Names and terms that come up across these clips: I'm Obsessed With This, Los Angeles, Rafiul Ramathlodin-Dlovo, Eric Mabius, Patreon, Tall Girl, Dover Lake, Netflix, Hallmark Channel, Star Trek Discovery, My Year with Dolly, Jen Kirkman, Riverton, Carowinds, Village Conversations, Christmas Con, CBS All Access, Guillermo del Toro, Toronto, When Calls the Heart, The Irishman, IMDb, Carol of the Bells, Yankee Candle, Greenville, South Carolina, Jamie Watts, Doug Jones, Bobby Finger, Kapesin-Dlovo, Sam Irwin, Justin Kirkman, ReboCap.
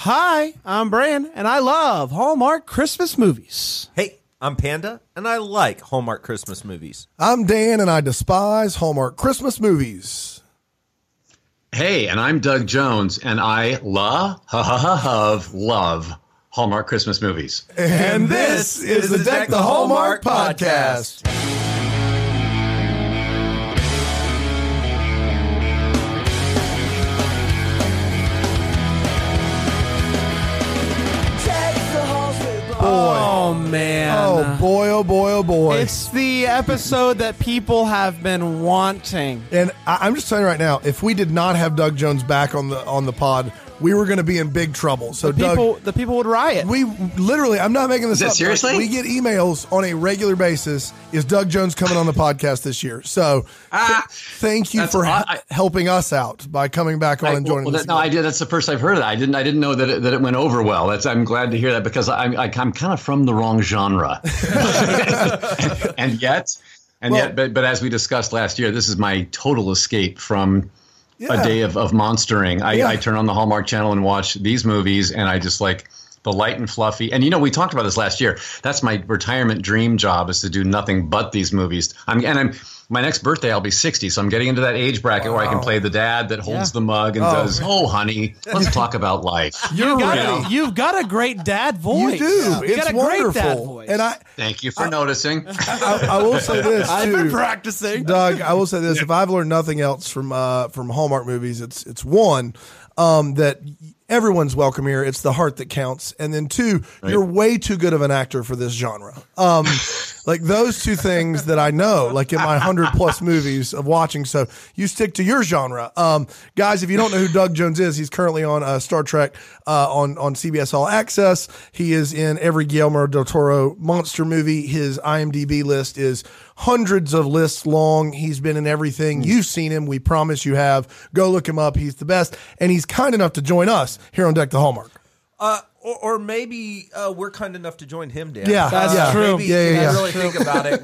Hi, I'm Bran, and I love Hallmark Christmas movies. Hey, I'm Panda, and I like Hallmark Christmas movies. I'm Dan, and I despise Hallmark Christmas movies. Hey, and I'm Doug Jones, and I love Hallmark Christmas movies. And this is the Deck the Hallmark podcast. Oh, man. Oh, boy, oh, boy, oh, boy. It's the episode that people have been wanting. And I'm just telling you right now, if we did not have Doug Jones back on the pod, we were going to be in big trouble. So, the people would riot. We literally, I'm not making this up. Seriously? Like, we get emails on a regular basis. Is Doug Jones coming on the podcast this year? So thank you for helping us out by coming back on and joining us. That's the first I've heard of that. I didn't know that it went over well. I'm glad to hear that, because I'm kind of from the wrong genre. But as we discussed last year, this is my total escape from a day of monstering. I turn on the Hallmark Channel and watch these movies, and I just like the light and fluffy. And, we talked about this last year. That's my retirement dream job, is to do nothing but these movies. My next birthday, I'll be 60, so I'm getting into that age bracket where I can play the dad that holds the mug and does, honey, let's talk about life. You've got a great dad voice. You do. Yeah. It's wonderful. Great dad voice. And thank you for noticing. I will say this, too. I've been practicing. Doug, I will say this. If I've learned nothing else from Hallmark movies, it's one, that everyone's welcome here. It's the heart that counts. And then two, You're way too good of an actor for this genre. Like those two things that I know, like in my 100+ movies of watching. So you stick to your genre. Guys, if you don't know who Doug Jones is, he's currently on Star Trek on CBS All Access. He is in every Guillermo del Toro monster movie. His IMDb list is hundreds of lists long. He's been in everything. You've seen him. We promise you have. Go look him up. He's the best. And he's kind enough to join us here on Deck the Hallmark. Or maybe we're kind enough to join him, Dan. Yeah, that's true. Maybe I really think about it.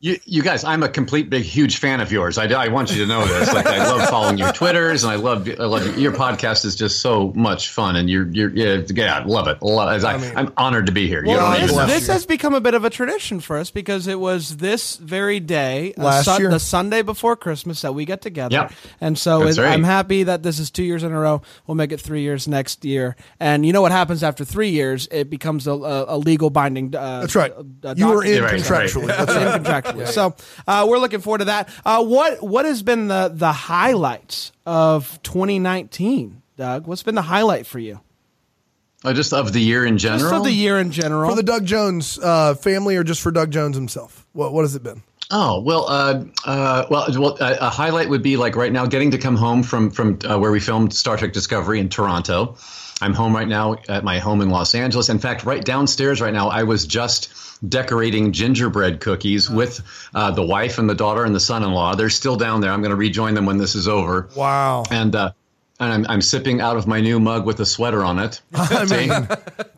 You guys, I'm a complete huge fan of yours. I want you to know this. Like, I love following your Twitters, and I love your podcast. Is just so much fun, and I love it. I'm honored to be here. This has become a bit of a tradition for us, because it was this very day last year, the Sunday before Christmas, that we get together. Yep. And so I'm happy that this is 2 years in a row. We'll make it 3 years next year. And you know what happens after 3 years? It becomes a legal binding. That's right. You were in contractually. That's in contractually. So we're looking forward to that. What has been the highlights of 2019, Doug? What's been the highlight for you? Just of the year in general? Just of the year in general. For the Doug Jones family, or just for Doug Jones himself? What has it been? Oh, well, a highlight would be, like, right now, getting to come home from where we filmed Star Trek Discovery in Toronto. I'm home right now at my home in Los Angeles. In fact, right downstairs right now, I was just decorating gingerbread cookies with the wife and the daughter and the son-in-law. They're still down there. I'm going to rejoin them when this is over. Wow. And I'm sipping out of my new mug with a sweater on it. I mean,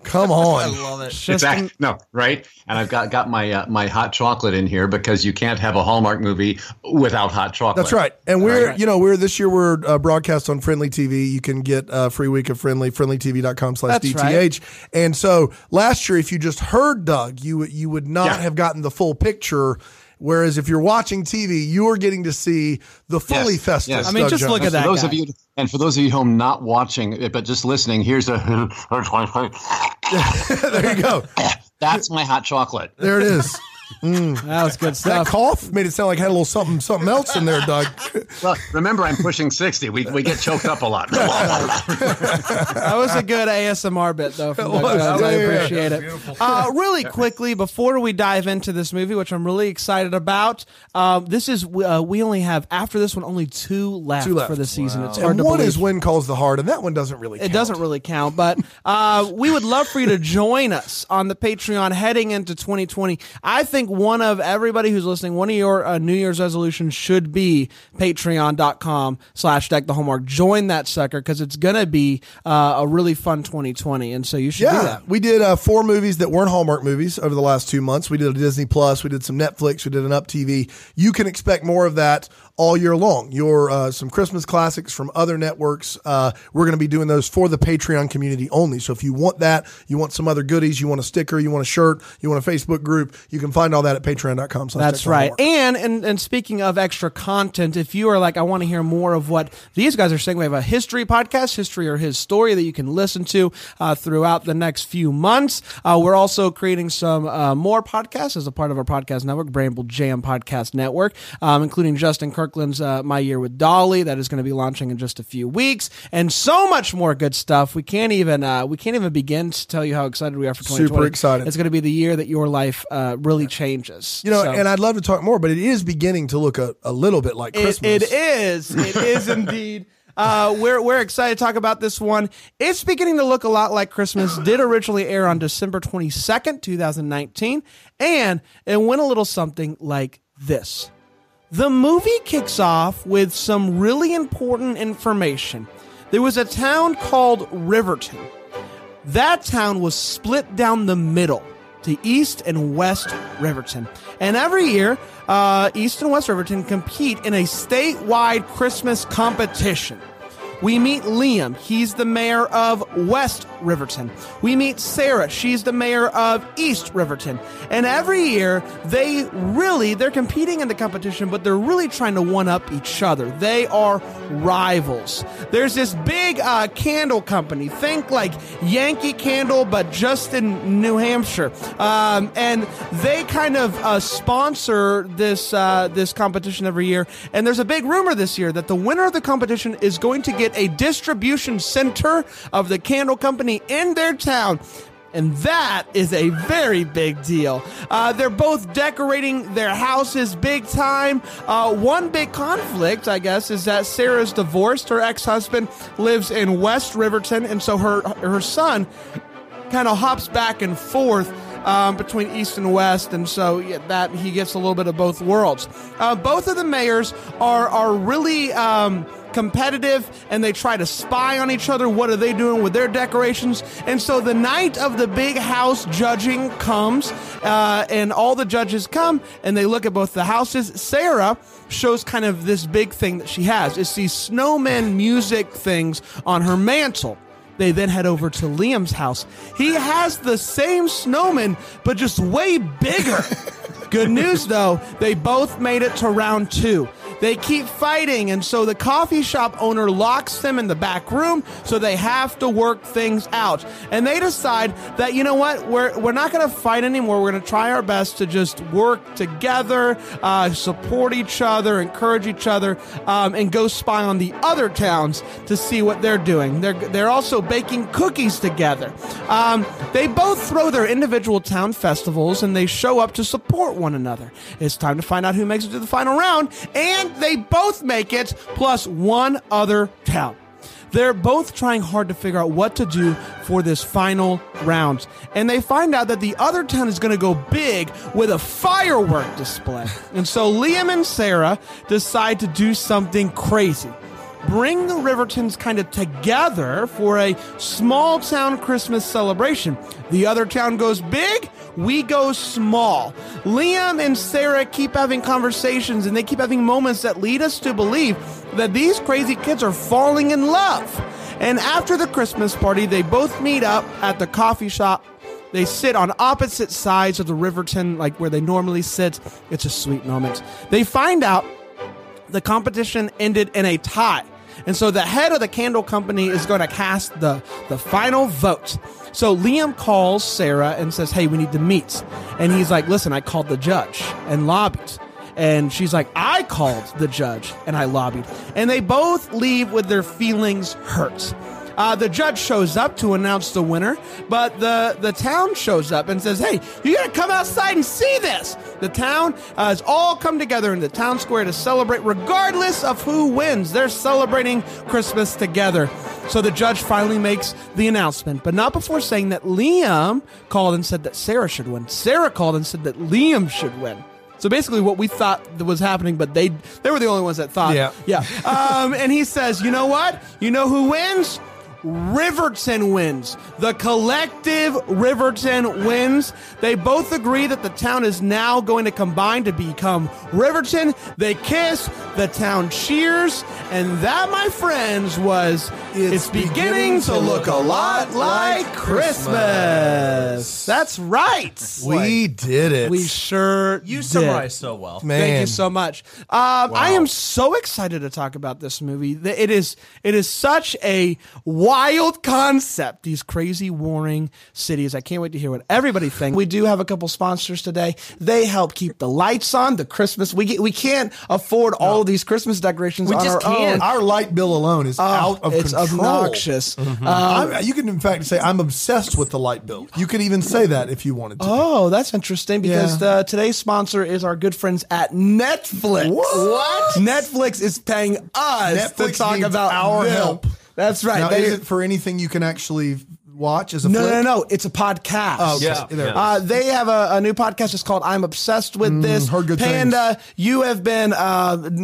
come on. I love it. Exactly. No, right? And I've got my hot chocolate in here, because you can't have a Hallmark movie without hot chocolate. That's right. And this year we're broadcast on Friendly TV. You can get a free week of Friendly, friendlytv.com/DTH. Right. And so last year, if you just heard Doug, you would not have gotten the full picture. Whereas if you're watching TV, you're getting to see the fully festive. Yes. I mean, just look at that. For those of you home not watching it but just listening, here's a. There you go. That's my hot chocolate. There it is. That was good stuff. That cough made it sound like it had a little something else in there, Doug. Well, remember, I'm pushing 60. We get choked up a lot. That was a good ASMR bit, though, from Doug Jones. I appreciate it. Really quickly, before we dive into this movie, which I'm really excited about, this is we only have, after this one, only two left for the season. Wow. It's hard to believe. One is When Calls the Heart, and that one doesn't really count. It doesn't really count, but we would love for you to join us on the Patreon heading into 2020. I think think one of everybody who's listening, one of your New Year's resolutions should be patreon.com/deckthehallmark. Join that sucker because it's going to be a really fun 2020. And so you should do that. We did 4 movies that weren't Hallmark movies over the last 2 months. We did a Disney Plus. We did some Netflix. We did an Up TV. You can expect more of that all year long. Your some Christmas classics from other networks. We're going to be doing those for the Patreon community only. So if you want that, you want some other goodies, you want a sticker, you want a shirt, you want a Facebook group, you can find all that at patreon.com. That's right. And speaking of extra content, if you are like, I want to hear more of what these guys are saying, we have a history podcast, History or His Story, that you can listen to throughout the next few months. We're also creating some more podcasts as a part of our podcast network, Bramble Jam Podcast Network, including Justin Kirkman. My Year with Dolly, that is going to be launching in just a few weeks, and so much more good stuff. We can't even begin to tell you how excited we are for 2020. Super excited! It's going to be the year that your life really changes. You know, so. And I'd love to talk more, but it is beginning to look a little bit like Christmas. It is indeed. We're excited to talk about this one. It's beginning to look a lot like Christmas. Did originally air on December 22nd, 2019, and it went a little something like this. The movie kicks off with some really important information. There was a town called Riverton. That town was split down the middle to East and West Riverton. And every year, East and West Riverton compete in a statewide Christmas competition. We meet Liam. He's the mayor of West Riverton. We meet Sarah. She's the mayor of East Riverton. And every year, they're competing in the competition, but they're really trying to one-up each other. They are rivals. There's this big candle company. Think like Yankee Candle, but just in New Hampshire. And they kind of sponsor this competition every year. And there's a big rumor this year that the winner of the competition is going to get a distribution center of the candle company in their town. And that is a very big deal. They're both decorating their houses big time. One big conflict, I guess, is that Sarah's divorced. Her ex-husband lives in West Riverton, and so her son kind of hops back and forth between East and West, and so that he gets a little bit of both worlds. Both of the mayors are really... competitive, and they try to spy on each other. What are they doing with their decorations? And so the night of the big house judging comes, and all the judges come, and they look at both the houses. Sarah shows kind of this big thing that she has. It's these snowman music things on her mantle. They then head over to Liam's house. He has the same snowman, but just way bigger. Good news, though, they both made it to round 2. They keep fighting, and so the coffee shop owner locks them in the back room, so they have to work things out. And they decide that, you know what, we're not going to fight anymore. We're going to try our best to just work together, support each other, encourage each other, and go spy on the other towns to see what they're doing. They're also baking cookies together. They both throw their individual town festivals, and they show up to support one another. It's time to find out who makes it to the final round, and they both make it, plus one other town. They're both trying hard to figure out what to do for this final round. And they find out that the other town is going to go big with a firework display. And so Liam and Sarah decide to do something crazy. Bring the Rivertons kind of together for a small town Christmas celebration. The other town goes big, we go small. Liam and Sarah keep having conversations, and they keep having moments that lead us to believe that these crazy kids are falling in love. And after the Christmas party, they both meet up at the coffee shop. They sit on opposite sides of the Riverton, like where they normally sit. It's a sweet moment. They find out the competition ended in a tie. And so the head of the candle company is going to cast the final vote. So Liam calls Sarah and says, hey, we need to meet. And he's like, listen, I called the judge and lobbied. And she's like, I called the judge and I lobbied. And they both leave with their feelings hurt. The judge shows up to announce the winner, but the town shows up and says, hey, you got to come outside and see this. The town has all come together in the town square to celebrate, regardless of who wins. They're celebrating Christmas together. So the judge finally makes the announcement, but not before saying that Liam called and said that Sarah should win. Sarah called and said that Liam should win. So basically what we thought was happening, but they were the only ones that thought. Yeah. And he says, you know what? You know who wins? Riverton wins. The collective Riverton wins. They both agree that the town is now going to combine to become Riverton. They kiss. The town cheers. And that, my friends, was It's beginning to look a lot like Christmas. That's right. We did it. We sure did. You summarized so well. Man. Thank you so much. Wow. I am so excited to talk about this movie. It is such a wild concept, these crazy warring cities. I can't wait to hear what everybody thinks. We do have a couple sponsors today. They help keep the lights on, the Christmas. We can't afford all of these Christmas decorations on our own. Our light bill alone is out of control. It's obnoxious. Mm-hmm. You can, in fact, say, I'm obsessed with the light bill. You could even say that if you wanted to. Oh, that's interesting, because today's sponsor is our good friends at Netflix. What? Netflix is paying us to talk about our help. That's right. Now, is it for anything you can actually watch as a flick? No. It's a podcast. Oh, okay. Yeah. They have a new podcast. It's called I'm Obsessed With This. Heard good Panda, things. You have been,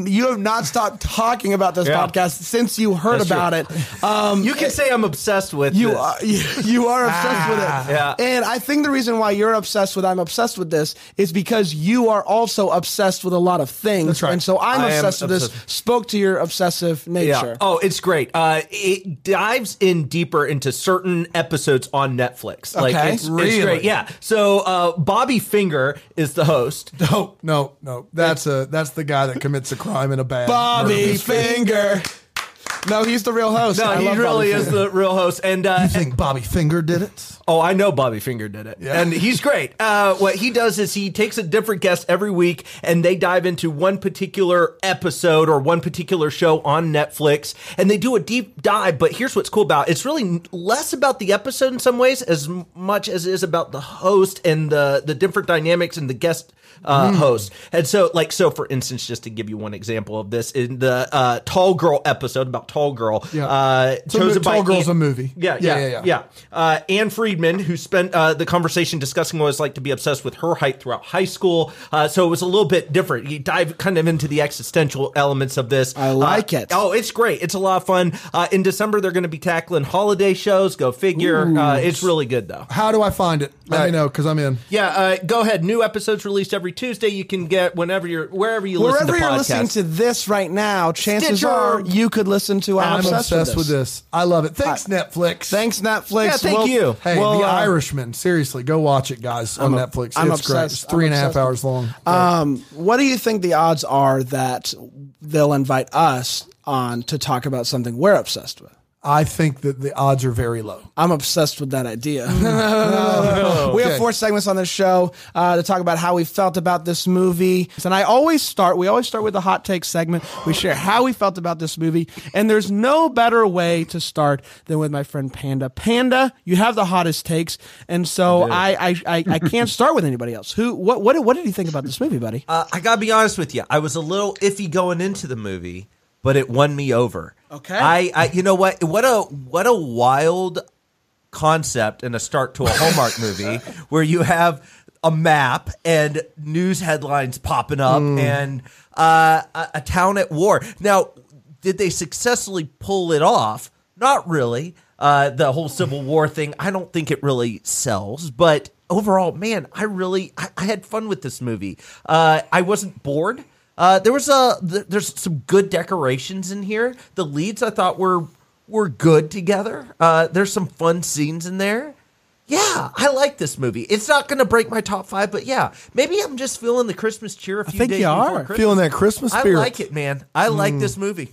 you have not stopped talking about this podcast since you heard about it. You can say I'm obsessed with this. You are obsessed with it. Yeah. And I think the reason why you're obsessed with I'm Obsessed With This is because you are also obsessed with a lot of things. That's right. And so I am obsessed with this spoke to your obsessive nature. Yeah. Oh, it's great. It dives in deeper into certain episodes on Netflix. Okay. Like it's great. Yeah. So Bobby Finger is the host. No. That's the guy that commits a crime in a bad Bobby Finger. No, he's the real host. No, he really is the real host. And you think Bobby Finger did it? Oh, I know Bobby Finger did it. Yeah. And he's great. What he does is he takes a different guest every week, and they dive into one particular episode or one particular show on Netflix, and they do a deep dive. But here's what's cool about it. It's really less about the episode in some ways as much as it is about the host and the different dynamics and the guest host. And so, for instance, just to give you one example of this, in the Tall Girl episode about Tall Girl. Yeah. Tall Girl's a movie. Yeah. Ann Friedman, who spent the conversation discussing what it's like to be obsessed with her height throughout high school. So it was a little bit different. You dive kind of into the existential elements of this. I like it. Oh, it's great. It's a lot of fun. In December, they're going to be tackling holiday shows. Go figure. It's really good, though. How do I find it? Let me know, because I'm in. Yeah, go ahead. New episodes released every Tuesday. You can get wherever you're listening to this right now. Chances are you could listen to I'm obsessed with this. I love it. Thanks, Netflix. Thanks, Netflix. Yeah, thank you. Hey, The Irishman. Seriously, go watch it, guys, on Netflix. It's great. It's 3.5 hours long. What do you think the odds are that they'll invite us on to talk about something we're obsessed with? I think that the odds are very low. I'm obsessed with that idea. We have 4 segments on this show to talk about how we felt about this movie. And we always start with the hot take segment. We share how we felt about this movie. And there's no better way to start than with my friend Panda. Panda, you have the hottest takes. And so I can't start with anybody else. What did you think about this movie, buddy? I got to be honest with you. I was a little iffy going into the movie, but it won me over. Okay. You know what? What a wild concept and a start to a Hallmark movie where you have a map and news headlines popping up and a town at war. Now, did they successfully pull it off? Not really. The whole Civil War thing, I don't think it really sells, but overall, man, I had fun with this movie. I wasn't bored. There's some good decorations in here. The leads I thought were good together. There's some fun scenes in there. Yeah, I like this movie. It's not going to break my top 5, but yeah, maybe I'm just feeling the Christmas cheer a few days before Christmas. Feeling that Christmas spirit. I like it, man. I like this movie.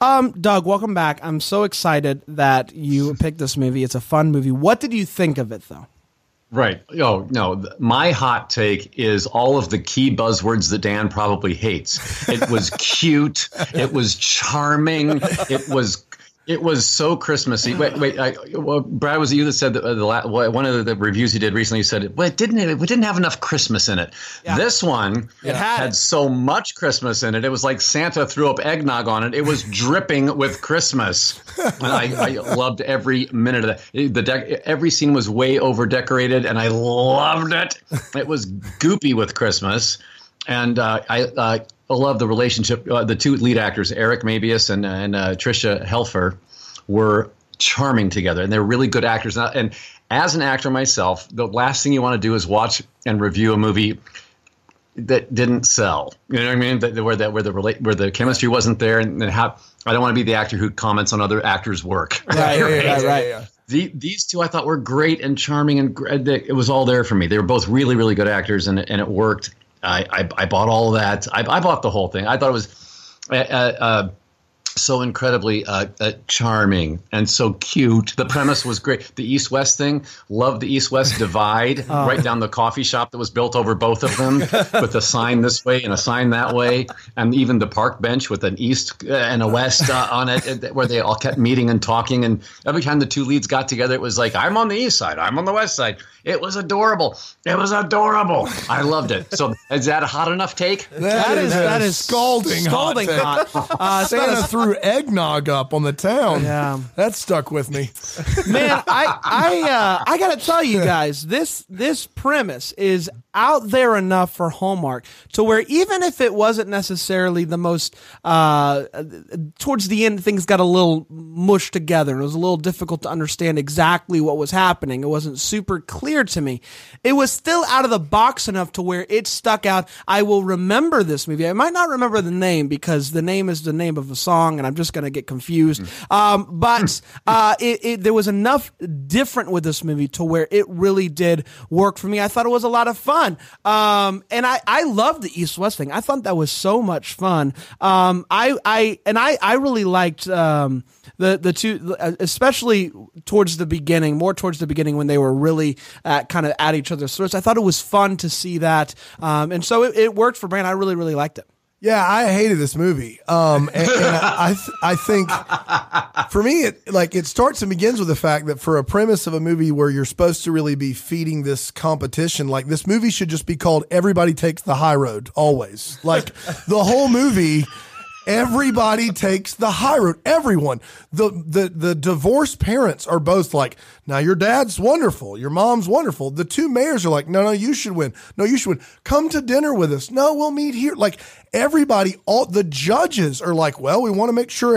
Doug, welcome back. I'm so excited that you picked this movie. It's a fun movie. What did you think of it, though? Right. Oh, no. My hot take is all of the key buzzwords that Dan probably hates. It was cute. It was charming. It was It was so Christmassy. Wait. Brad, was it you that said that one of the reviews he did recently said, well, it didn't have enough Christmas in it. Yeah. This one had so much Christmas in it. It was like Santa threw up eggnog on it. It was dripping with Christmas. And I loved every minute of that. Every scene was way over decorated, and I loved it. It was goopy with Christmas. And I love the relationship. The two lead actors, Eric Mabius and Tricia Helfer, were charming together, and they're really good actors. And as an actor myself, the last thing you want to do is watch and review a movie that didn't sell. You know what I mean? Where the chemistry wasn't there, and how I don't want to be the actor who comments on other actors' work. Right, right, yeah. These two I thought were great and charming, and it was all there for me. They were both really, really good actors, and it worked. I bought all of that. I bought the whole thing. I thought it was so incredibly charming and so cute. The premise was great. The East-West thing, loved the East-West divide right down the coffee shop that was built over both of them with a sign this way and a sign that way. And even the park bench with an East and a West on it, where they all kept meeting and talking. And every time the two leads got together, it was like, I'm on the East side, I'm on the West side. It was adorable. I loved it. So is that a hot enough take? That is scalding hot. Santa threw eggnog up on the town. Yeah. That stuck with me. Man, I got to tell you guys, this premise is out there enough for Hallmark to where even if it wasn't necessarily the most towards the end, things got a little mushed together and it was a little difficult to understand exactly what was happening. It wasn't super clear to me. It was still out of the box enough to where it stuck out. I will remember this movie. I might not remember the name because the name is the name of a song and I'm just going to get confused. There was enough different with this movie to where it really did work for me. I thought it was a lot of fun. And I loved the East-West thing. I thought that was so much fun. I really liked the two, especially towards the beginning when they were really kind of at each other's throats. I thought it was fun to see that. And so it worked for Brand. I really, really liked it. Yeah, I hated this movie. I think for me, it starts and begins with the fact that for a premise of a movie where you're supposed to really be feeding this competition, like this movie should just be called Everybody Takes the High Road always. Like the whole movie, everybody takes the high road. Everyone. The divorced parents are both like, now your dad's wonderful, your mom's wonderful. The two mayors are like, no, you should win. No, you should win. Come to dinner with us. No, we'll meet here. Like everybody, all the judges are like, well, we want to make sure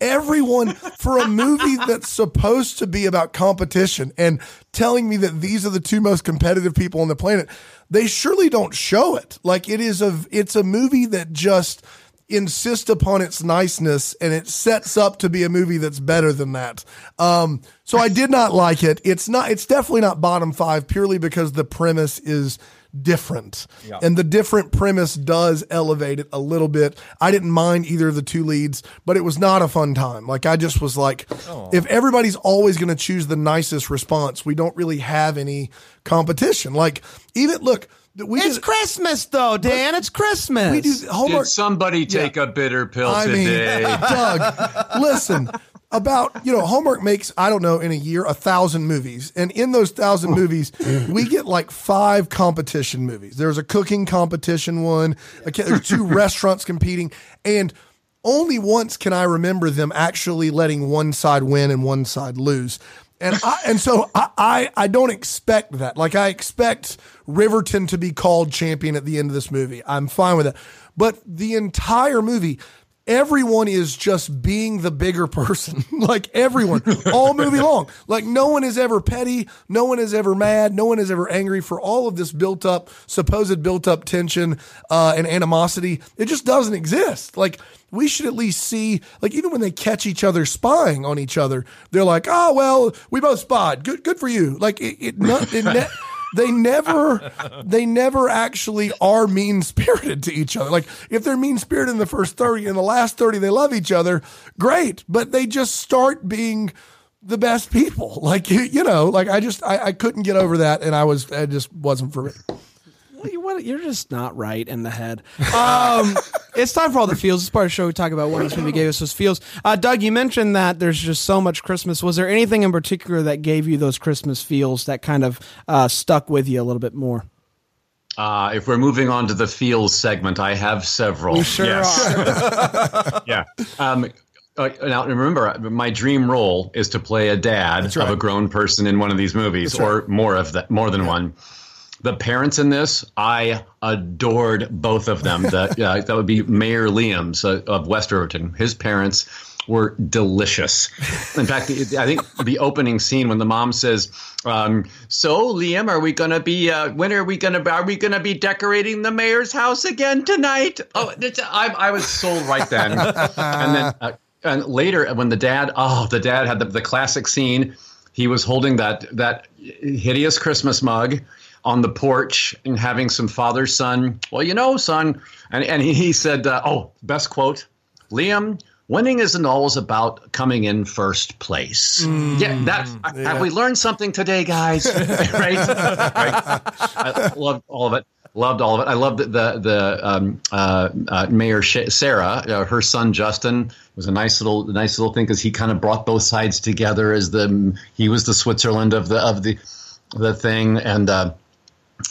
everyone for a movie that's supposed to be about competition and telling me that these are the two most competitive people on the planet. They surely don't show it. Like it's a movie that just insist upon its niceness, and it sets up to be a movie that's better than that. So I did not like it. It's definitely not bottom five purely because the premise is different. Yeah. And the different premise does elevate it a little bit. I didn't mind either of the two leads, but it was not a fun time. Like I just was like, if everybody's always going to choose the nicest response, we don't really have any competition. Like even look, it's Christmas, though, Dan. It's Christmas. Did somebody take a bitter pill today? Doug, listen. Hallmark makes, I don't know, in a year, 1,000 movies. And in those 1,000 movies, we get like 5 competition movies. There's a cooking competition one. There's 2 restaurants competing. And only once can I remember them actually letting one side win and one side lose. And so I don't expect that. Like I expect Riverton to be called champion at the end of this movie. I'm fine with that. But the entire movie, everyone is just being the bigger person. Like everyone, all movie long. Like no one is ever petty. No one is ever mad. No one is ever angry for all of this supposed built up tension and animosity. It just doesn't exist. Like we should at least see, like even when they catch each other spying on each other, they're like, oh, well, we both spied. Good for you. Like They never actually are mean-spirited to each other. Like, if they're mean-spirited in the first 30, in the last 30 they love each other, great. But they just start being the best people. Like, I couldn't get over that, and I just wasn't for me. Well, you're just not right in the head. It's time for all the feels. It's part of the show. We talk about what each movie gave us those feels. Doug, you mentioned that there's just so much Christmas. Was there anything in particular that gave you those Christmas feels that kind of stuck with you a little bit more? If we're moving on to the feels segment, I have several. You sure are. Yeah. Now, remember, my dream role is to play a dad of a grown person in one of these movies, or more of that, more than one. The parents in this, I adored both of them. That would be Mayor Liam's of West Riverton. His parents were delicious. In fact, I think the opening scene when the mom says, so Liam, are we going to be decorating the mayor's house again tonight? Oh, I was sold right then. And later when the dad had the classic scene. He was holding that hideous Christmas mug on the porch and having some father-son. Well, you know, son. And he said, best quote, Liam, winning isn't always about coming in first place. Have we learned something today, guys? Right? I loved all of it. I loved the Mayor Sarah, her son Justin. It was a nice little thing because he kind of brought both sides together as he was the Switzerland of the thing. And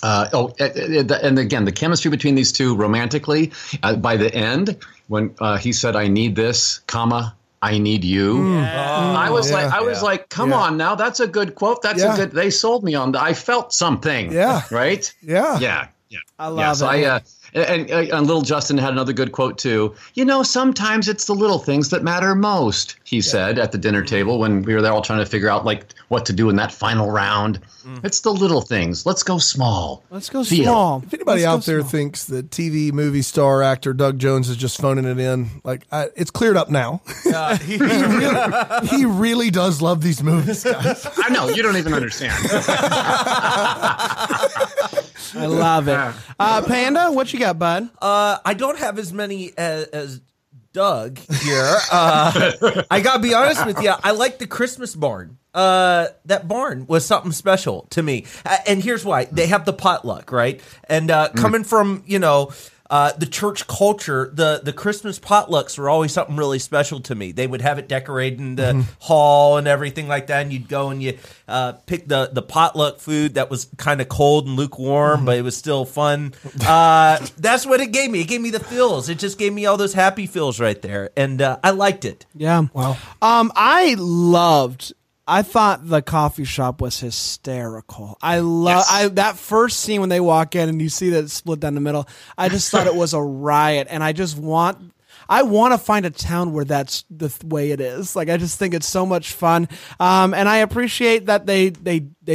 and again, the chemistry between these two romantically by the end when he said, "I need this, , I need you." Yeah. I was like, come on now. That's a good quote. They sold me on that. I felt something. Yeah. Right. Yeah. Yeah. Yeah. I love it. So and little Justin had another good quote too. You know, sometimes it's the little things that matter most, he said at the dinner table when we were there all trying to figure out like what to do in that final round. It's the little things. Let's go small. Let's go small. If anybody out there thinks that TV movie star actor Doug Jones is just phoning it in, like it's cleared up now. He really does love these movies, guys. I know. You don't even understand. I love it. Panda, what you got, bud? I don't have as many as Doug here. I got to be honest with you. I like the Christmas barn. That barn was something special to me. And here's why. They have the potluck, right? And coming from, you know, the church culture, the Christmas potlucks were always something really special to me. They would have it decorated in the hall and everything like that, and you'd go and you pick the potluck food that was kind of cold and lukewarm, but it was still fun. That's what it gave me. It gave me the feels. It just gave me all those happy feels right there, and I liked it. Yeah. Wow. I thought the coffee shop was hysterical. I love that first scene when they walk in and you see that it's split down the middle. I just thought it was a riot, and I want to find a town where that's the way it is. Like I just think it's so much fun, and I appreciate that they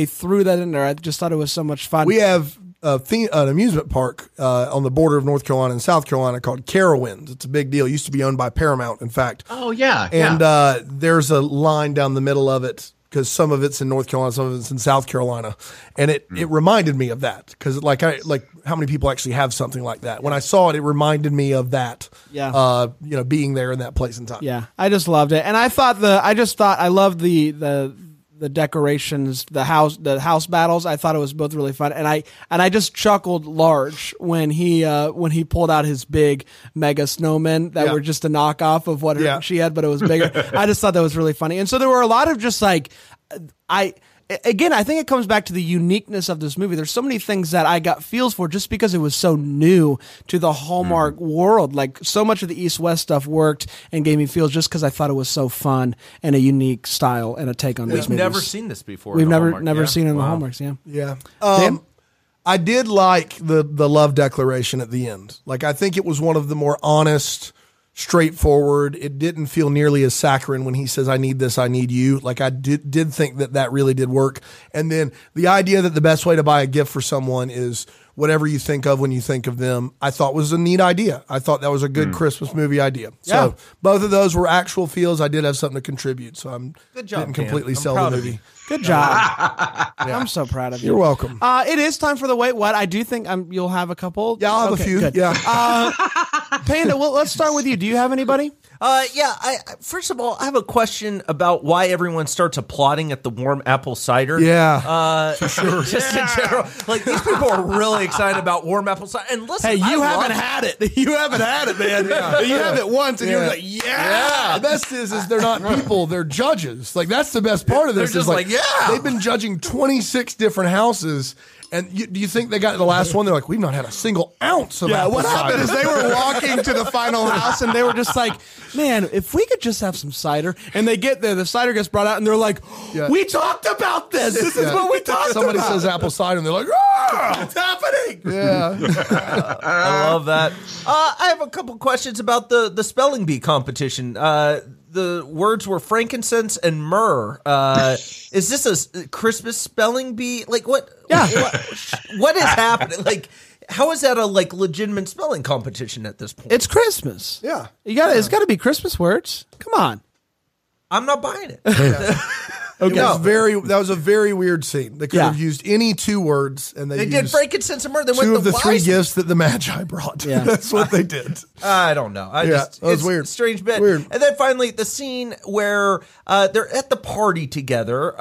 threw that in there. I just thought it was so much fun. We have an amusement park on the border of North Carolina and South Carolina called Carowinds. It's a big deal. It used to be owned by Paramount, in fact. Oh, yeah. And there's a line down the middle of it because some of it's in North Carolina, some of it's in South Carolina. And it reminded me of that because, like how many people actually have something like that? When I saw it, it reminded me of that, you know, being there in that place and time. Yeah, I just loved it. And I loved the decorations, the house battles. I thought it was both really fun, and I just chuckled large when he pulled out his big mega snowmen that were just a knockoff of what she had, but it was bigger. I just thought that was really funny, and so there were a lot of just like I think it comes back to the uniqueness of this movie. There's so many things that I got feels for just because it was so new to the Hallmark world. Like so much of the East-West stuff worked and gave me feels just because I thought it was so fun and a unique style and a take on these movies. We've never seen this before. We've never seen it in the Hallmarks. Yeah. Yeah. I did like the love declaration at the end. Like I think it was one of the more honest, straightforward. It didn't feel nearly as saccharine when he says, "I need this, I need you." Like I did think that really did work. And then the idea that the best way to buy a gift for someone is whatever you think of when you think of them, I thought was a neat idea. I thought that was a good Christmas movie idea. So both of those were actual feels. I did have something to contribute. So didn't completely sell the movie. Good job. I'm so proud of you. You're welcome. It is time for the Wait What. I do think you'll have a couple. Yeah, I'll have a few. Good. Yeah. Panda, well, let's start with you. Do you have anybody? First of all, I have a question about why everyone starts applauding at the warm apple cider. In general, like, these people are really excited about warm apple cider. And listen, hey, you haven't had it. You haven't had it, man. You have it once, and you're like, The best is they're not people; they're judges. Like, that's the best part of this. They're just like, they've been judging 26 different houses. And do you think they got the last one? They're like, we've not had a single ounce of apple cider. Yeah, what happened is they were walking to the final house, and they were just like, man, if we could just have some cider. And they get there, the cider gets brought out, and they're like, we talked about this. This is what we talked about. Somebody says apple cider, and they're like, ah, it's happening. I love that. I have a couple questions about the spelling bee competition. The words were frankincense and myrrh. Is this a Christmas spelling bee? Like, what? Yeah. What is happening? Like, how is that a legitimate spelling competition at this point? It's Christmas. Yeah, it's got to be Christmas words. Come on, I'm not buying it. Okay, that was a very weird scene. They could have used any two words, and they did frankincense and myrrh. They went the three gifts that the Magi brought. Yeah. That's what they did. I don't know. That was weird. Strange bit. Weird. And then finally, the scene where they're at the party together,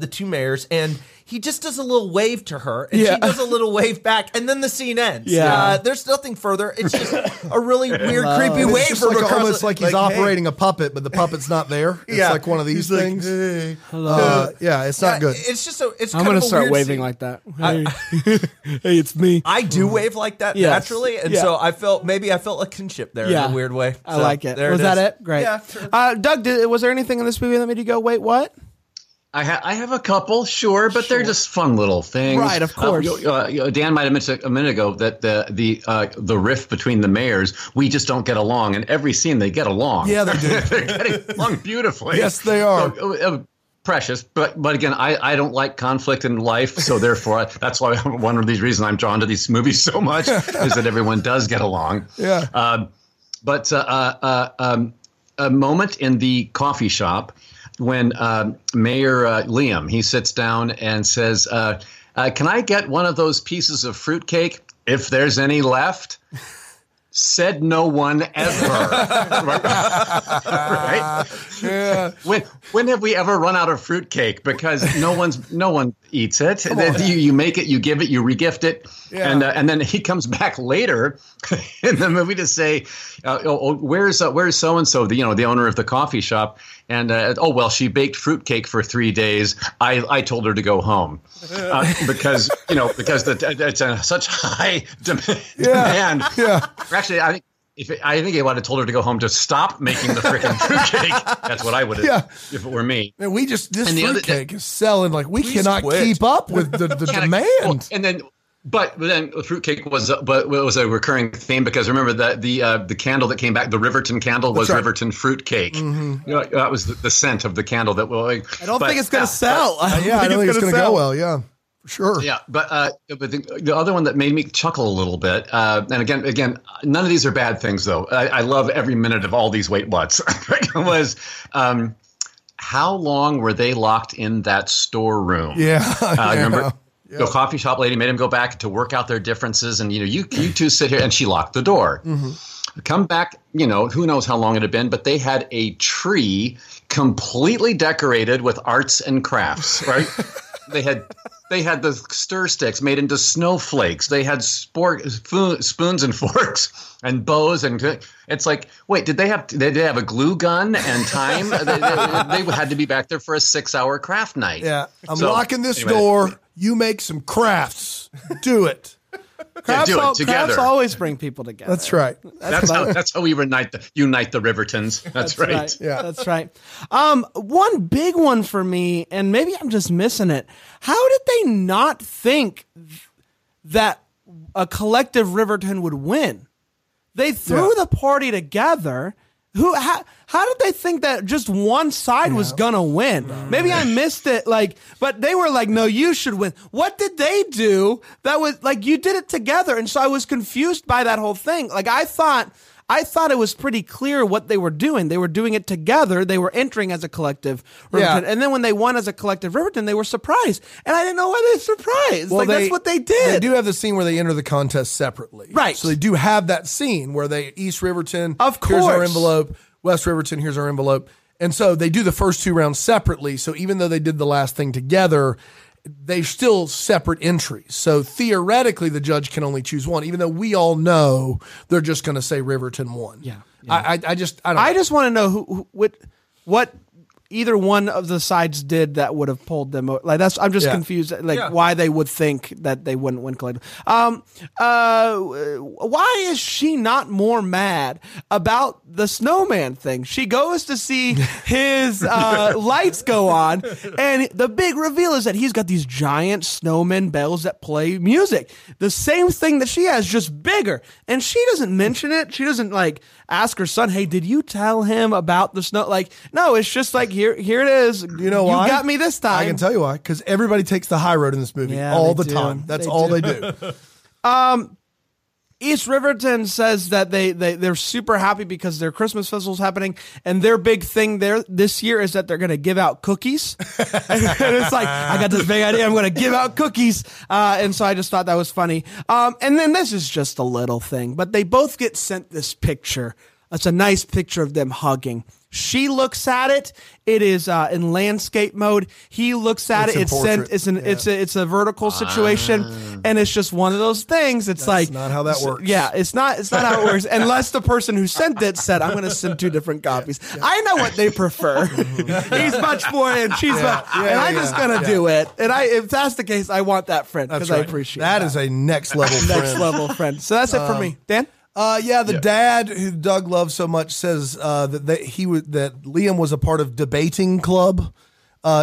the two mayors, and he just does a little wave to her, and she does a little wave back, and then the scene ends. Yeah. There's nothing further. It's just a really weird, creepy wave. It's almost like he's operating a puppet, but the puppet's not there. It's like one of these things. Like, hey. Hello. It's not good. It's just I'm going to start waving scene. Like that. Hey. Hey, it's me. I do wave like that naturally, and so I felt a kinship there in a weird way. So I like it. Was that it? Great. Yeah, sure. Doug, was there anything in this movie that made you go, wait, what? I have a couple, but they're just fun little things. Right, of course. Dan might have mentioned a minute ago that the rift between the mayors, we just don't get along. And every scene, they get along. Yeah, they do. They're getting along beautifully. Yes, they are. So, precious, but again, I don't like conflict in life, so therefore that's why one of these reasons I'm drawn to these movies so much is that everyone does get along. Yeah. But a moment in the coffee shop when Mayor Liam, he sits down and says, "Can I get one of those pieces of fruitcake if there's any left?" Said no one ever. Right? Yeah. When have we ever run out of fruitcake? Because no one eats it. You make it, you give it, you regift it, and then he comes back later in the movie to say, "Where's so and so? The owner of the coffee shop." And she baked fruitcake for 3 days. I told her to go home because it's such high demand. Yeah. Actually, I think I would have told her to go home to stop making the freaking fruitcake. That's what I would have if it were me. And this fruitcake is selling like we cannot keep up with the demand. Well, But then fruitcake was a recurring theme because remember that the candle that came back, the Riverton candle, was Riverton fruitcake. Mm-hmm. That was the scent of the candle that will. I don't think it's going to sell. I don't think it's going to go well. Yeah, for sure. Yeah, but the other one that made me chuckle a little bit, and again, none of these are bad things though. I love every minute of all these wait whats. Was. How long were they locked in that storeroom? Remember. The coffee shop lady made him go back to work out their differences. And, you two sit here. And she locked the door. Mm-hmm. Come back, who knows how long it had been. But they had a tree completely decorated with arts and crafts, right? They had the stir sticks made into snowflakes. They had spoons and forks and bows, and it's like, wait, did they have a glue gun and time? they had to be back there for a 6-hour craft night. Yeah, I'm locking this door. You make some crafts. Do it. Crafts always bring people together. That's right. That's how we unite the Rivertons. That's right. Yeah, that's right. One big one for me, and maybe I'm just missing it. How did they not think that a collective Riverton would win? They threw the party together. How did they think that just one side was going to win? No. Maybe I missed it. But they were like, no, you should win. What did they do? That was like, you did it together. And so I was confused by that whole thing. Like I thought it was pretty clear what they were doing. They were doing it together. They were entering as a collective Riverton. And then when they won as a collective Riverton, they were surprised. And I didn't know why they were surprised. Well, that's what they did. They do have the scene where they enter the contest separately. Right. So they do have that scene where East Riverton, of course, here's our envelope. West Riverton, here's our envelope. And so they do the first two rounds separately. So even though they did the last thing together, they're still separate entries. So theoretically, the judge can only choose one, even though we all know they're just going to say Riverton won. Yeah. I just want to know what either one of the sides did that would have pulled them over. Like that's, I'm just confused. Like why they would think that they wouldn't win collectively. Why is she not more mad about the snowman thing? She goes to see his lights go on, and the big reveal is that he's got these giant snowman bells that play music. The same thing that she has, just bigger. And she doesn't mention it. She doesn't like ask her son, "Hey, did you tell him about the snow?" Like, no, it's just like, Here it is. You know why? You got me this time. I can tell you why. Because everybody takes the high road in this movie all the time. That's all they do. East Riverton says that they're super happy because their Christmas festival's happening, and their big thing there this year is that they're going to give out cookies. And it's like, I got this big idea. I'm going to give out cookies. And so I just thought that was funny. And then this is just a little thing, but they both get sent this picture. It's a nice picture of them hugging. She looks at it. It is in landscape mode. He looks at it. It's a vertical situation, and it's just one of those things. That's like not how that works. Yeah, it's not how it works unless the person who sent it said, "I'm going to send two different copies." Yeah. I know what they prefer. He's much more in. She's much, and I'm just going to do it. And if that's the case, I want that friend because I appreciate that. That is a next level friend. Next level friend. So that's it for me, Dan. Dad, who Doug loves so much, says that Liam was a part of debating club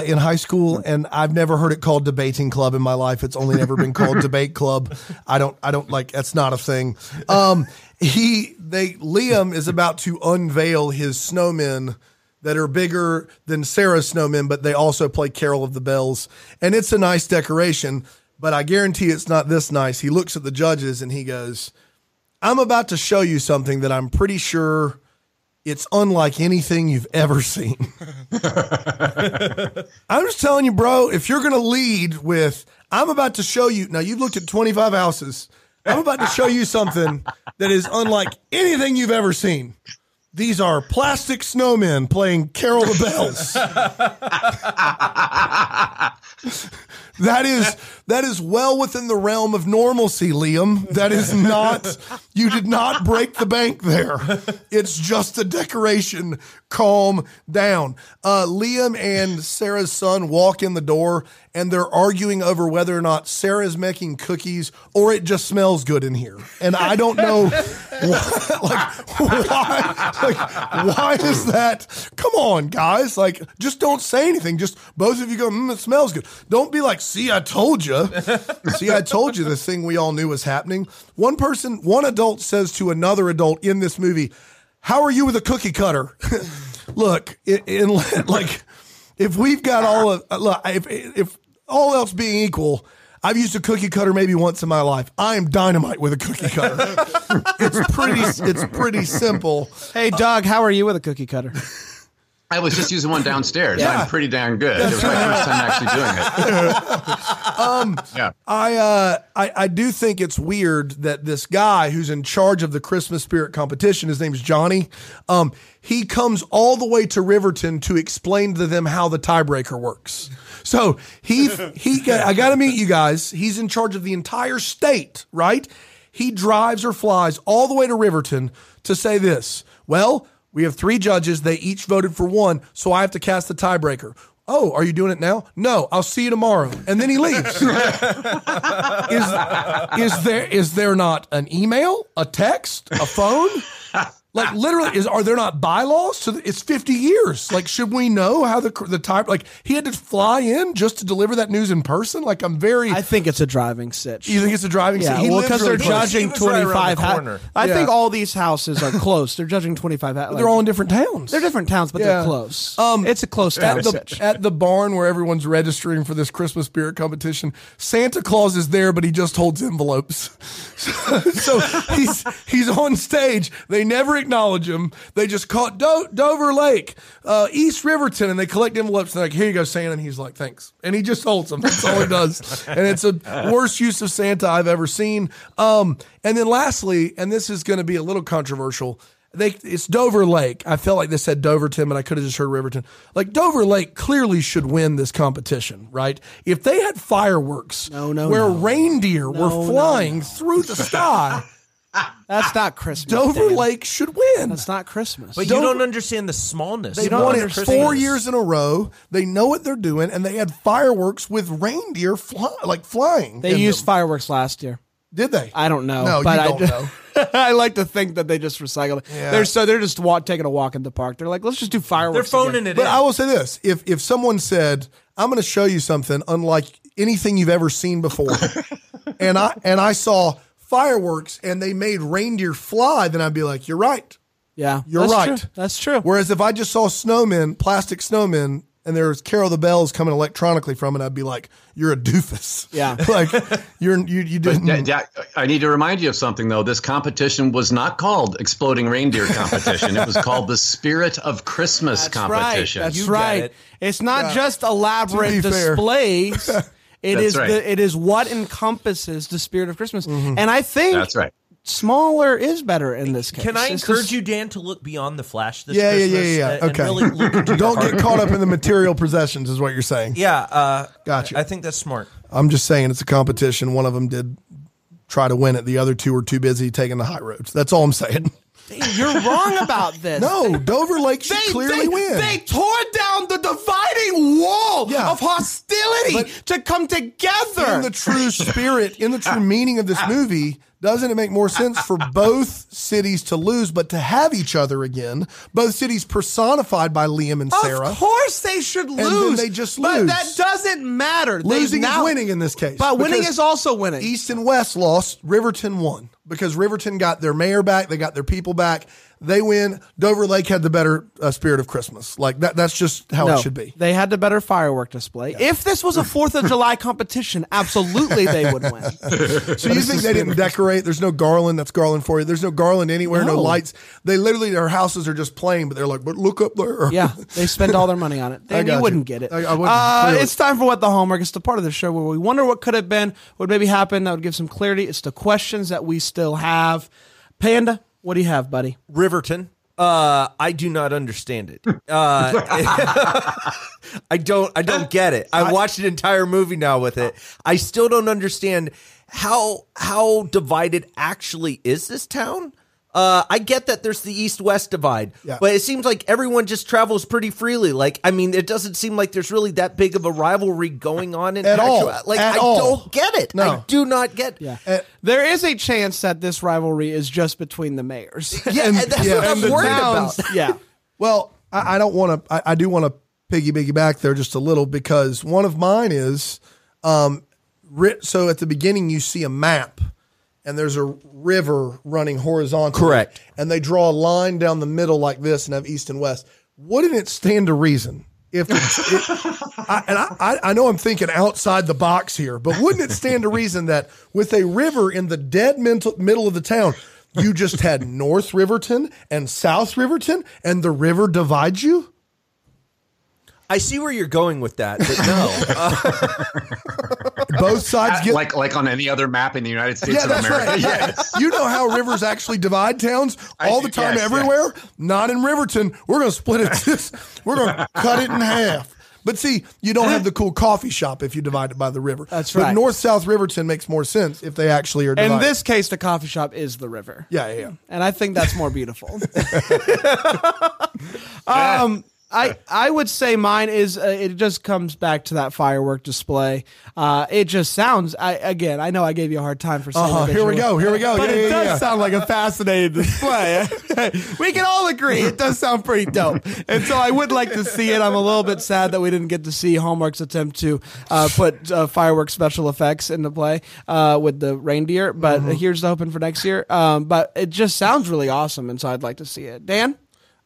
in high school, and I've never heard it called debating club in my life. It's only ever been called debate club. I don't like that's not a thing. Liam is about to unveil his snowmen that are bigger than Sarah's snowmen, but they also play Carol of the Bells, and it's a nice decoration, but I guarantee it's not this nice. He looks at the judges and he goes, "I'm about to show you something that I'm pretty sure it's unlike anything you've ever seen." I'm just telling you, bro, if you're going to lead with, "I'm about to show you," now you've looked at 25 houses. "I'm about to show you something that is unlike anything you've ever seen. These are plastic snowmen playing Carol the Bells." That is well within the realm of normalcy, Liam. That is not, you did not break the bank there. It's just a decoration. Calm down. Liam and Sarah's son walk in the door, and they're arguing over whether or not Sarah's making cookies or it just smells good in here. And I don't know why is that? Come on, guys. Like, just don't say anything. Just both of you go, "It smells good." Don't be like, "See, I told you." "See, I told you this thing we all knew was happening." One adult says to another adult in this movie, "How are you with a cookie cutter?" Look, if we've got all of, if all else being equal, I've used a cookie cutter maybe once in my life. I am dynamite with a cookie cutter. It's pretty simple. Hey, Doug, how are you with a cookie cutter? I was just using one downstairs. Yeah. I'm pretty damn good. It was my first time actually doing it. I do think it's weird that this guy who's in charge of the Christmas spirit competition, his name's Johnny, he comes all the way to Riverton to explain to them how the tiebreaker works. So I got to meet you guys. He's in charge of the entire state, right? He drives or flies all the way to Riverton to say this. "Well, we have three judges. They each voted for one, so I have to cast the tiebreaker." "Oh, are you doing it now?" "No, I'll see you tomorrow." And then he leaves. Is there not an email, a text, a phone? Like, literally, are there not bylaws? So it's 50 years. Like, should we know how the type? Like, he had to fly in just to deliver that news in person. Like, I think it's a driving sitch. You think it's a driving sitch? Yeah, well, because they're judging 25. I think all these houses are close. They're judging 25. Like, they're all in different towns. They're different towns, but they're close. It's a close town. At the barn where everyone's registering for this Christmas spirit competition, Santa Claus is there, but he just holds envelopes. So he's on stage. They never acknowledge him. They just caught Dover Lake, East Riverton, and they collect envelopes. They're like, "Here you go, Santa," and he's like, "Thanks," and he just holds them. That's all he does, and it's a worst use of Santa I've ever seen. And then lastly, and this is going to be a little controversial, It's Dover Lake. I felt like they said Doverton, but I could have just heard Riverton. Like, Dover Lake clearly should win this competition, right? If they had fireworks where reindeer were flying through the sky. That's not Christmas. Dover Lake should win. That's not Christmas. But you don't understand the smallness. They won it 4 years in a row. They know what they're doing, and they had fireworks with reindeer flying. They used fireworks last year. Did they? I don't know. No, but I don't know. I like to think that they just recycled it. Yeah. They're just taking a walk in the park. They're like, let's just do fireworks. They're phoning it in. But I will say this. If someone said, I'm going to show you something unlike anything you've ever seen before, and I saw fireworks and they made reindeer fly, then I'd be like, you're right. Yeah. That's right. That's true. Whereas if I just saw plastic snowmen, and there was Carol of the Bells coming electronically from it, I'd be like, you're a doofus. Yeah. Like, you didn't. I need to remind you of something, though. This competition was not called Exploding Reindeer Competition. It was called the Spirit of Christmas Competition. Right. That's right. It's not just elaborate displays. It is what encompasses the spirit of Christmas. Mm-hmm. And I think that's right. Smaller is better in this case. Can I encourage you, Dan, to look beyond the flash this Christmas? Yeah. Okay. Really look into Don't get caught up in the material possessions is what you're saying. Yeah. Gotcha. I think that's smart. I'm just saying it's a competition. One of them did try to win it. The other two were too busy taking the high roads. That's all I'm saying. You're wrong about this. No, Dover Lake should clearly win. They tore down the dividing wall of hostility to come together. In the true spirit, in the true meaning of this movie, doesn't it make more sense for both cities to lose, but to have each other again? Both cities personified by Liam and Sarah. Of course they should lose. And then they just lose. But that doesn't matter. Losing is winning in this case. But winning is also winning. East and West lost. Riverton won. Because Riverton got their mayor back. They got their people back. They win. Dover Lake had the better spirit of Christmas. Like that's just how it should be. They had the better firework display. Yeah. If this was a 4th of July competition, absolutely they would win. So you think they didn't decorate? There's no garland. That's garland for you. There's no garland anywhere, no lights. They literally, their houses are just plain, but they're like, but look up there. Yeah, they spend all their money on it. And you wouldn't get it. I wouldn't. It's time for What the Hallmark. It's the part of the show where we wonder what could have been, what maybe happened. That would give some clarity. It's the questions that we still have. Panda, what do you have, buddy? Riverton. I do not understand it. I don't get it. I watched an entire movie now with it. I still don't understand how divided actually is this town. I get that there's the East-West divide, but it seems like everyone just travels pretty freely. Like, I mean, it doesn't seem like there's really that big of a rivalry going on at all. Like, I don't get it. No. I do not get it. Yeah. There is a chance that this rivalry is just between the mayors. Yeah, and that's what I'm worried about. Yeah. Well, I don't want to. I do want to piggyback there just a little because one of mine is, so at the beginning you see a map. And there's a river running horizontally. Correct. And they draw a line down the middle like this and have east and west. Wouldn't it stand to reason I know I'm thinking outside the box here, but wouldn't it stand to reason that with a river in the dead middle of the town, you just had North Riverton and South Riverton and the river divides you? I see where you're going with that, but no. Both sides get like on any other map in the United States of America. Right. Yes. You know how rivers actually divide towns all the time everywhere? Yes. Not in Riverton. We're going to split it. We're going to cut it in half. But see, you don't have the cool coffee shop if you divide it by the river. That's right. But North-South Riverton makes more sense if they actually are divided. In this case, the coffee shop is the river. Yeah. And I think that's more beautiful. I would say mine is, it just comes back to that firework display. It just sounds, I know I gave you a hard time for saying that. Here we go. But it does sound like a fascinating display. We can all agree. It does sound pretty dope. And so I would like to see it. I'm a little bit sad that we didn't get to see Hallmark's attempt to put fireworks special effects into play with the reindeer. But here's hoping for next year. But it just sounds really awesome. And so I'd like to see it. Dan?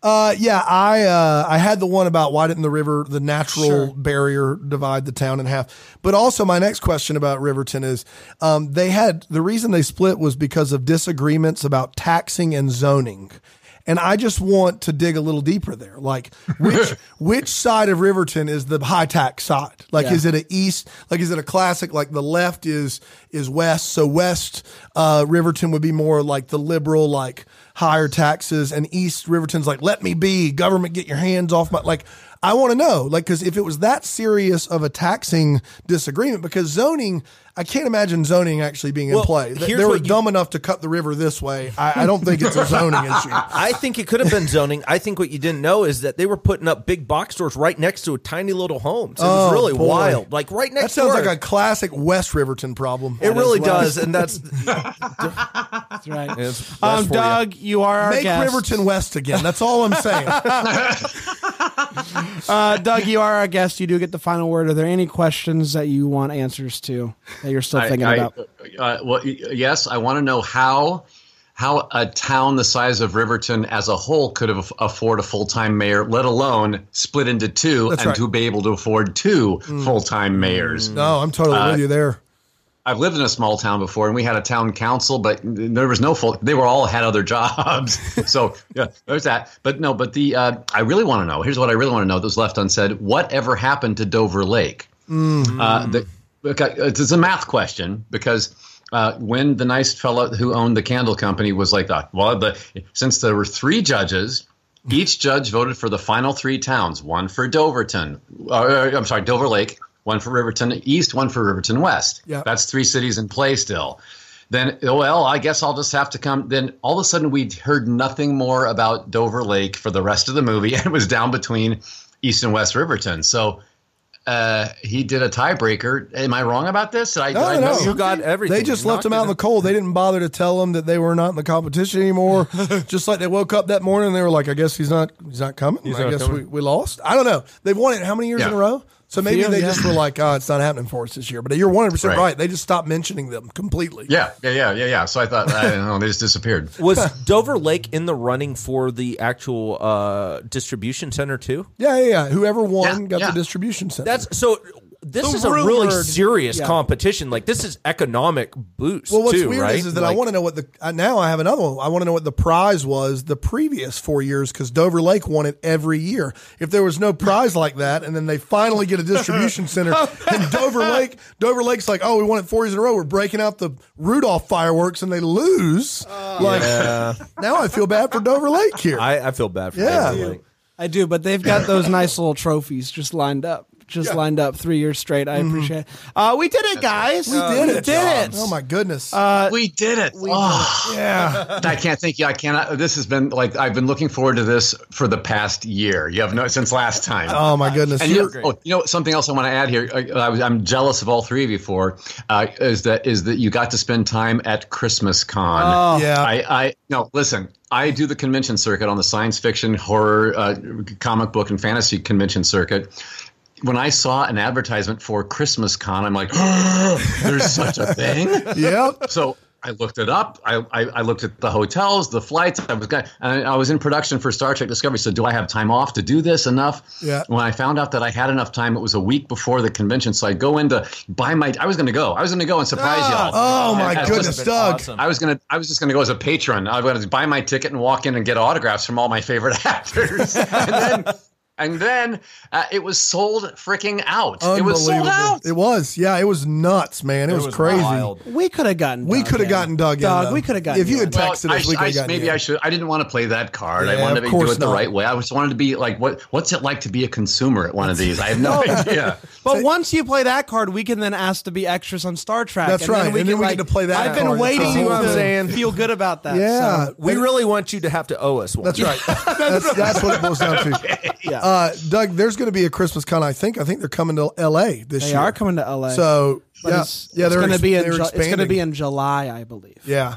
I had the one about why didn't the river, the natural barrier divide the town in half. But also my next question about Riverton is, the reason they split was because of disagreements about taxing and zoning. And I just want to dig a little deeper there. Like which side of Riverton is the high tax side? Like, is it a east? Like, is it a classic? Like the left is west. So west Riverton would be more like the liberal, like higher taxes, and East Riverton's like, let me be, government, get your hands off my, like, I want to know, like, because if it was that serious of a taxing disagreement, because zoning, I can't imagine zoning actually being in play. They were dumb enough to cut the river this way. I don't think it's a zoning issue. I think it could have been zoning. I think what you didn't know is that they were putting up big box stores right next to a tiny little home. So it was really wild. Like right next door. That sounds like a classic West Riverton problem. It really does. And that's right. It's Doug, you are our guest. Make Riverton West again. That's all I'm saying. Doug, you are our guest. You do get the final word. Are there any questions that you want answers to that you're still thinking about? Yes, I want to know how a town the size of Riverton as a whole could afford a full-time mayor, let alone split into two. That's right. To be able to afford two full-time mayors. No, I'm totally with you there. I've lived in a small town before, and we had a town council, but there was no full. They were all had other jobs, so yeah, there's that. But no, but I really want to know. Here's what I really want to know that was left unsaid: whatever happened to Dover Lake? Mm-hmm. It's a math question because when the nice fellow who owned the candle company was like, since there were three judges. Each judge voted for the final three towns: one for Dover Lake. One for Riverton East, one for Riverton West. Yep. That's three cities in play still. Then, I guess I'll just have to come. Then all of a sudden we heard nothing more about Dover Lake for the rest of the movie. And it was down between East and West Riverton. So he did a tiebreaker. Am I wrong about this? No. You got everything. They just left him out in the cold. They didn't bother to tell him that they were not in the competition anymore. Just like they woke up that morning and they were like, I guess he's not coming. We lost. I don't know. They've won it how many years in a row? So maybe they just were like, oh, it's not happening for us this year. But you're 100% right. They just stopped mentioning them completely. Yeah. So I thought, I don't know, they just disappeared. Was Dover Lake in the running for the actual distribution center too? Yeah. Whoever won got the distribution center. This is a really serious competition. Like this is economic boost. Well, what's weird is that I want to know what now I have another one. I want to know what the prize was the previous 4 years because Dover Lake won it every year. If there was no prize like that, and then they finally get a distribution center, and Dover Lake's like, oh, we won it 4 years in a row. We're breaking out the Rudolph fireworks, and they lose. Now I feel bad for Dover Lake here. I feel bad for Dover Lake. I do, but they've got those nice little trophies just lined up. Lined up 3 years straight. I appreciate it. We did it, guys. We did it. Oh my goodness. We did it. Yeah. I cannot. This has been like, I've been looking forward to this for the past year. You have since last time. Oh my goodness. And something else I want to add here. I'm jealous of all three of you is that you got to spend time at Christmas Con. Oh. Yeah. Listen, I do the convention circuit on the science fiction, horror, comic book and fantasy convention circuit. When I saw an advertisement for Christmas Con, I'm like, there's such a thing? Yep. So I looked it up. I looked at the hotels, the flights. I was in production for Star Trek Discovery, so do I have time off to do this enough? Yeah. When I found out that I had enough time, it was a week before the convention, so I go in to buy my – I was going to go and surprise y'all. Oh, my goodness, Doug. Awesome. I was just going to go as a patron. I was going to buy my ticket and walk in and get autographs from all my favorite actors. And then it was sold freaking out. It was sold out. It was. Yeah, it was nuts, man. It was crazy. Wild. We could have gotten Doug. We could have gotten Doug. If you had texted us, we could have gotten Maybe I should. I didn't want to play that card. Yeah, I wanted to do it the right way. I just wanted to be like, what's it like to be a consumer at one of these? I have no idea. But once you play that card, we can then ask to be extras on Star Trek. That's right. And then we get to play that card. I've been waiting to feel good about that. Yeah. We really want you to have to owe us one. That's right. That's what it boils down to. Yeah. Doug, there's going to be a Christmas Con. I think they're coming to L.A. this year. They are coming to L.A. So it's going to be in July, I believe. Yeah.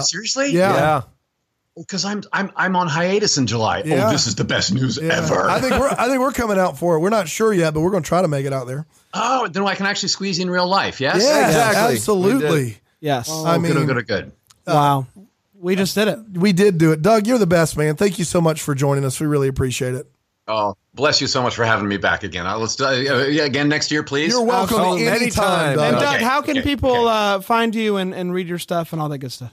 Seriously? Yeah. Because I'm on hiatus in July. Yeah. Oh, this is the best news ever. I think we're coming out for it. We're not sure yet, but we're going to try to make it out there. Oh, then I can actually squeeze in real life. Yes. Yeah, exactly. Absolutely. Yes. Oh, I mean, good. Wow. We just did it. We did do it. Doug, you're the best, man. Thank you so much for joining us. We really appreciate it. Oh, bless you so much for having me back again. Let's again next year, please. You're welcome anytime. Doug. And Doug, how can people find you and read your stuff and all that good stuff?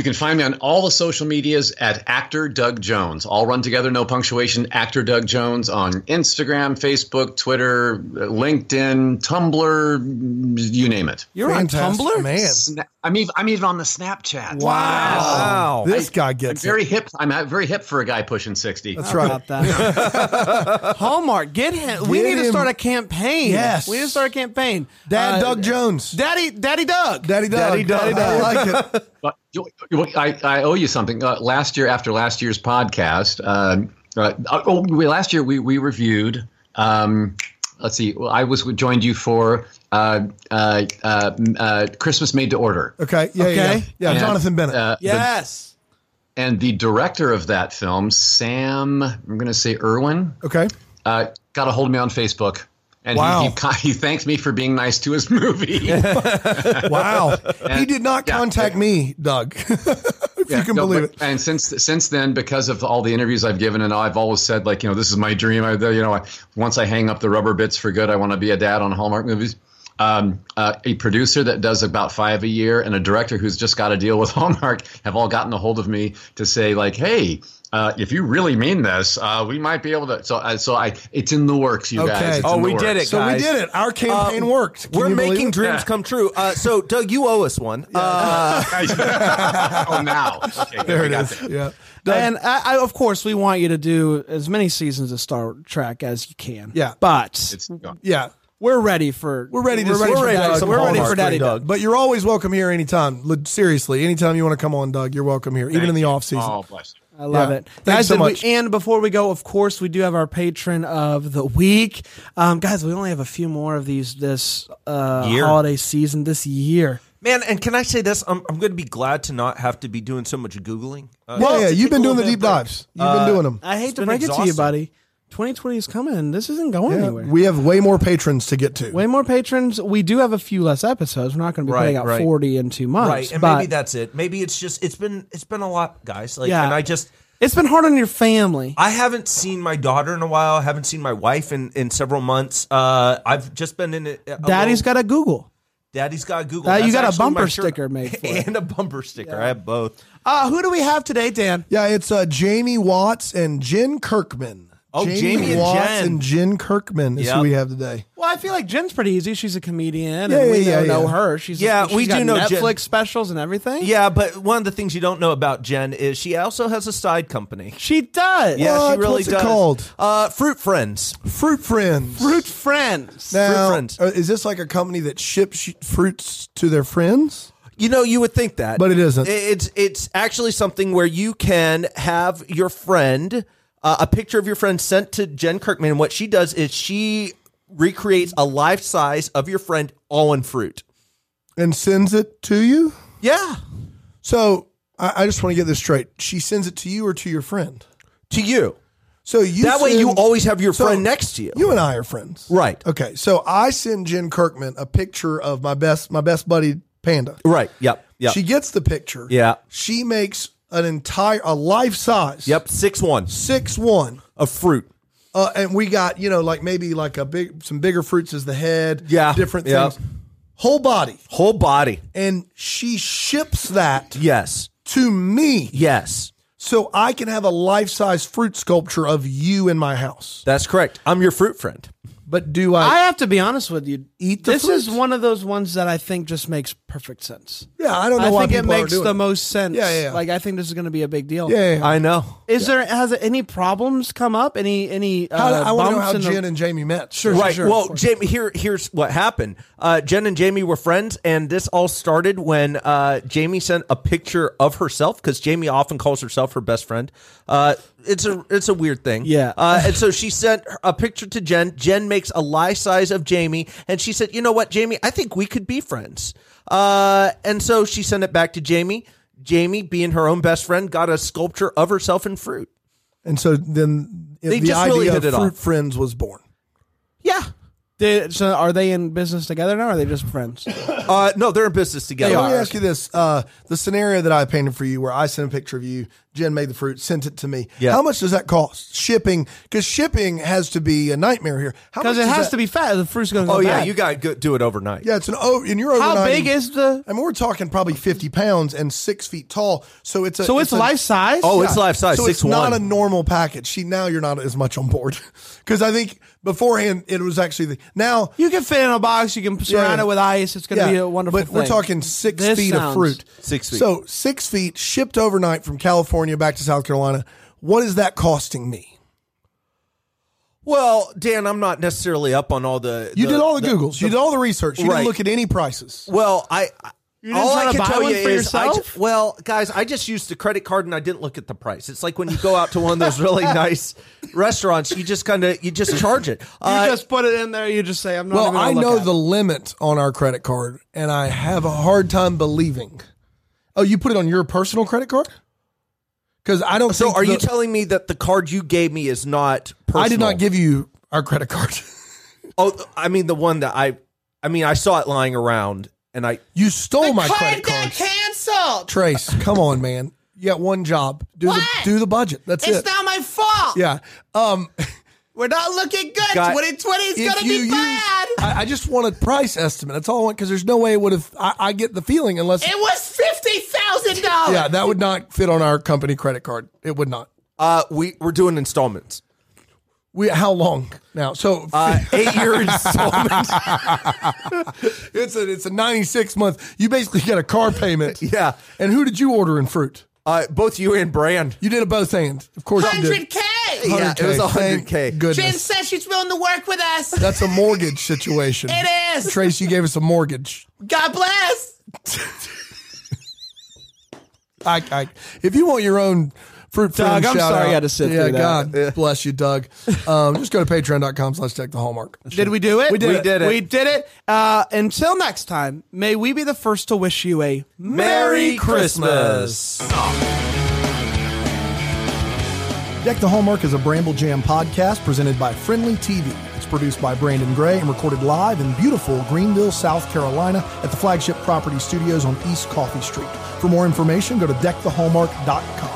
You can find me on all the social medias at Actor Doug Jones. All run together, no punctuation, Actor Doug Jones on Instagram, Facebook, Twitter, LinkedIn, Tumblr, you name it. You're fantastic. On Tumblr? Man. I'm even on the Snapchat. Wow. This guy gets very hip. I'm very hip for a guy pushing 60. That's right. About that. Hallmark, get him. We need to start a campaign. Yes. We need to start a campaign. Dad Doug Jones. Daddy Doug. Daddy Doug. Daddy Doug. I like it. But I owe you something. Last year, after last year's podcast, last year we reviewed. Let's see. I joined you for Christmas Made to Order. Okay. Yeah. Okay. Yeah. And Jonathan Bennett. Yes. And the director of that film, Sam, I'm going to say Irwin. Okay. Got a hold of me on Facebook. And wow. he thanked me for being nice to his movie. Wow. And he did not contact me, Doug, if you can believe it. And since then, because of all the interviews I've given, and I've always said, like, you know, this is my dream. Once I hang up the rubber bits for good, I want to be a dad on Hallmark movies. A producer that does about 5 a year and a director who's just got to deal with Hallmark have all gotten a hold of me to say, like, hey, if you really mean this, we might be able to. So it's in the works, you guys. It's did it, guys. So we did it. Our campaign worked. We're making dreams come true. So, Doug, you owe us one. Yeah. Oh, now. Okay, there it is. Yeah. Doug. And, of course, we want you to do as many seasons of Star Trek as you can. Yeah. But, we're ready for... We're ready for Daddy Doug. But you're always welcome here anytime. Seriously, anytime you want to come on, Doug, you're welcome here, even in the off season. Oh, bless you. I love it. Thanks so much. And before we go, of course, we do have our patron of the week. Guys, we only have a few more of these this holiday season this year. Man, and can I say this? I'm going to be glad to not have to be doing so much Googling. You've been doing the deep dives. You've been doing them. I hate to break it to you, buddy. 2020 is coming. This isn't going anywhere. We have way more patrons to get to. Way more patrons. We do have a few less episodes. We're not going to be putting out 40 in 2 months. Right, and maybe that's it. Maybe it's just it's been a lot, guys. Like, and it's been hard on your family. I haven't seen my daughter in a while. I haven't seen my wife in several months. I've just been in it. Daddy's got a Google. Daddy's got Google. You got a bumper sticker made for it. And a bumper sticker. Yeah. I have both. Who do we have today, Dan? Yeah, it's Jamie Watts and Jen Kirkman. Oh, Jamie Watts and Jen Kirkman is who we have today. Well, I feel like Jen's pretty easy. She's a comedian, and we know her. She's got Netflix specials and everything. Yeah, but one of the things you don't know about Jen is she also has a side company. She does. Yeah, she really does. What's it called? Fruit Friends. Fruit Friends. Fruit Friends. Now, Fruit Friends. Is this like a company that ships fruits to their friends? You know, you would think that. But it isn't. It's actually something where you can have your friend... a picture of your friend sent to Jen Kirkman. And what she does is she recreates a life size of your friend all in fruit. And sends it to you? Yeah. So I just want to get this straight. She sends it to you or to your friend? To you. So you that way you always have your friend next to you. You and I are friends. Right. Okay. So I send Jen Kirkman a picture of my best buddy Panda. Right. Yep. She gets the picture. Yeah. She makes... a life size. Yep, 6'1" of fruit. And we got, like maybe like some bigger fruits as the head. Yeah. Different things. Whole body. And she ships that. Yes. To me. Yes. So I can have a life-size fruit sculpture of you in my house. That's correct. I'm your fruit friend. But do I have to be honest with you. Eat the fruit? This is one of those ones that I think just makes perfect sense. Yeah, I don't know why people are doing it. I think it makes the most sense. Yeah. Like, I think this is going to be a big deal. Yeah. I know. Has any problems come up? Any I want to know how Jen and Jamie met. Sure. Well, Jamie, here's what happened. Jen and Jamie were friends, and this all started when Jamie sent a picture of herself, because Jamie often calls herself her best friend. It's a weird thing. Yeah. And so she sent a picture to Jen. Jen makes a life size of Jamie, and she said, you know what, Jamie, I think we could be friends. And so she sent it back to Jamie. Jamie, being her own best friend, got a sculpture of herself in fruit. And so then the idea of Fruit Friends was born. Yeah. So are they in business together now, or are they just friends? No, they're in business together. Hey, let me ask you this. The scenario that I painted for you where I sent a picture of you, Jen made the fruit, sent it to me. Yeah. How much does that cost? Shipping, because shipping has to be a nightmare here. Because it has to be fat. The fruit's going to go bad. You got to do it overnight. Yeah, it's an and you're overnight. How big is the? I mean, we're talking probably 50 pounds and 6 feet tall. So it's life size. Oh, yeah. It's life size. So it's not a normal package. Now you're not as much on board because I think beforehand it was actually now you can fit in a box. You can surround it with ice. It's going to be a wonderful. But thing. We're talking 6 feet of fruit. 6 feet. So 6 feet shipped overnight from California back to South Carolina. What is that costing me? Well, Dan, I'm not necessarily up on all the. You did all the Googles. You did all the research. You didn't look at any prices. Well, all I can tell you is, guys, I just used the credit card and I didn't look at the price. It's like when you go out to one of those really nice restaurants, you just you just charge it. You just put it in there. You just say, "I'm not." Well, I know the limit on our credit card, and I have a hard time believing. Oh, you put it on your personal credit card? Because I don't. So, are you telling me that the card you gave me is not personal? I did not give you our credit card. I mean the one that I saw it lying around, and you stole my credit card. The card got canceled. Trace, come on, man. You got one job. Do the budget. That's it. It's not my fault. Yeah. We're not looking good. 2020 is going to be bad. I just want a price estimate. That's all I want because there's no way it would have. I get the feeling unless it was $50,000. Yeah, that would not fit on our company credit card. It would not. We're doing installments. How long now? So 8 year installments. It's a 96-month. You basically get a car payment. Yeah. And who did you order in fruit? Both you and Brand. You did it both hands. Of course you did. $100K. Yeah, it was $100K. Jen says she's willing to work with us. That's a mortgage situation. It is. Trace, you gave us a mortgage. God bless. If you want your own Fruit Friends, I'm sorry I had to sit through that. God bless you, Doug. Just go to patreon.com/techthehallmark. Did we do it? We did it. Until next time, may we be the first to wish you a Merry Christmas. Deck the Hallmark is a Bramble Jam podcast presented by Friendly TV. It's produced by Brandon Gray and recorded live in beautiful Greenville, South Carolina at the flagship property studios on East Coffee Street. For more information, go to deckthehallmark.com.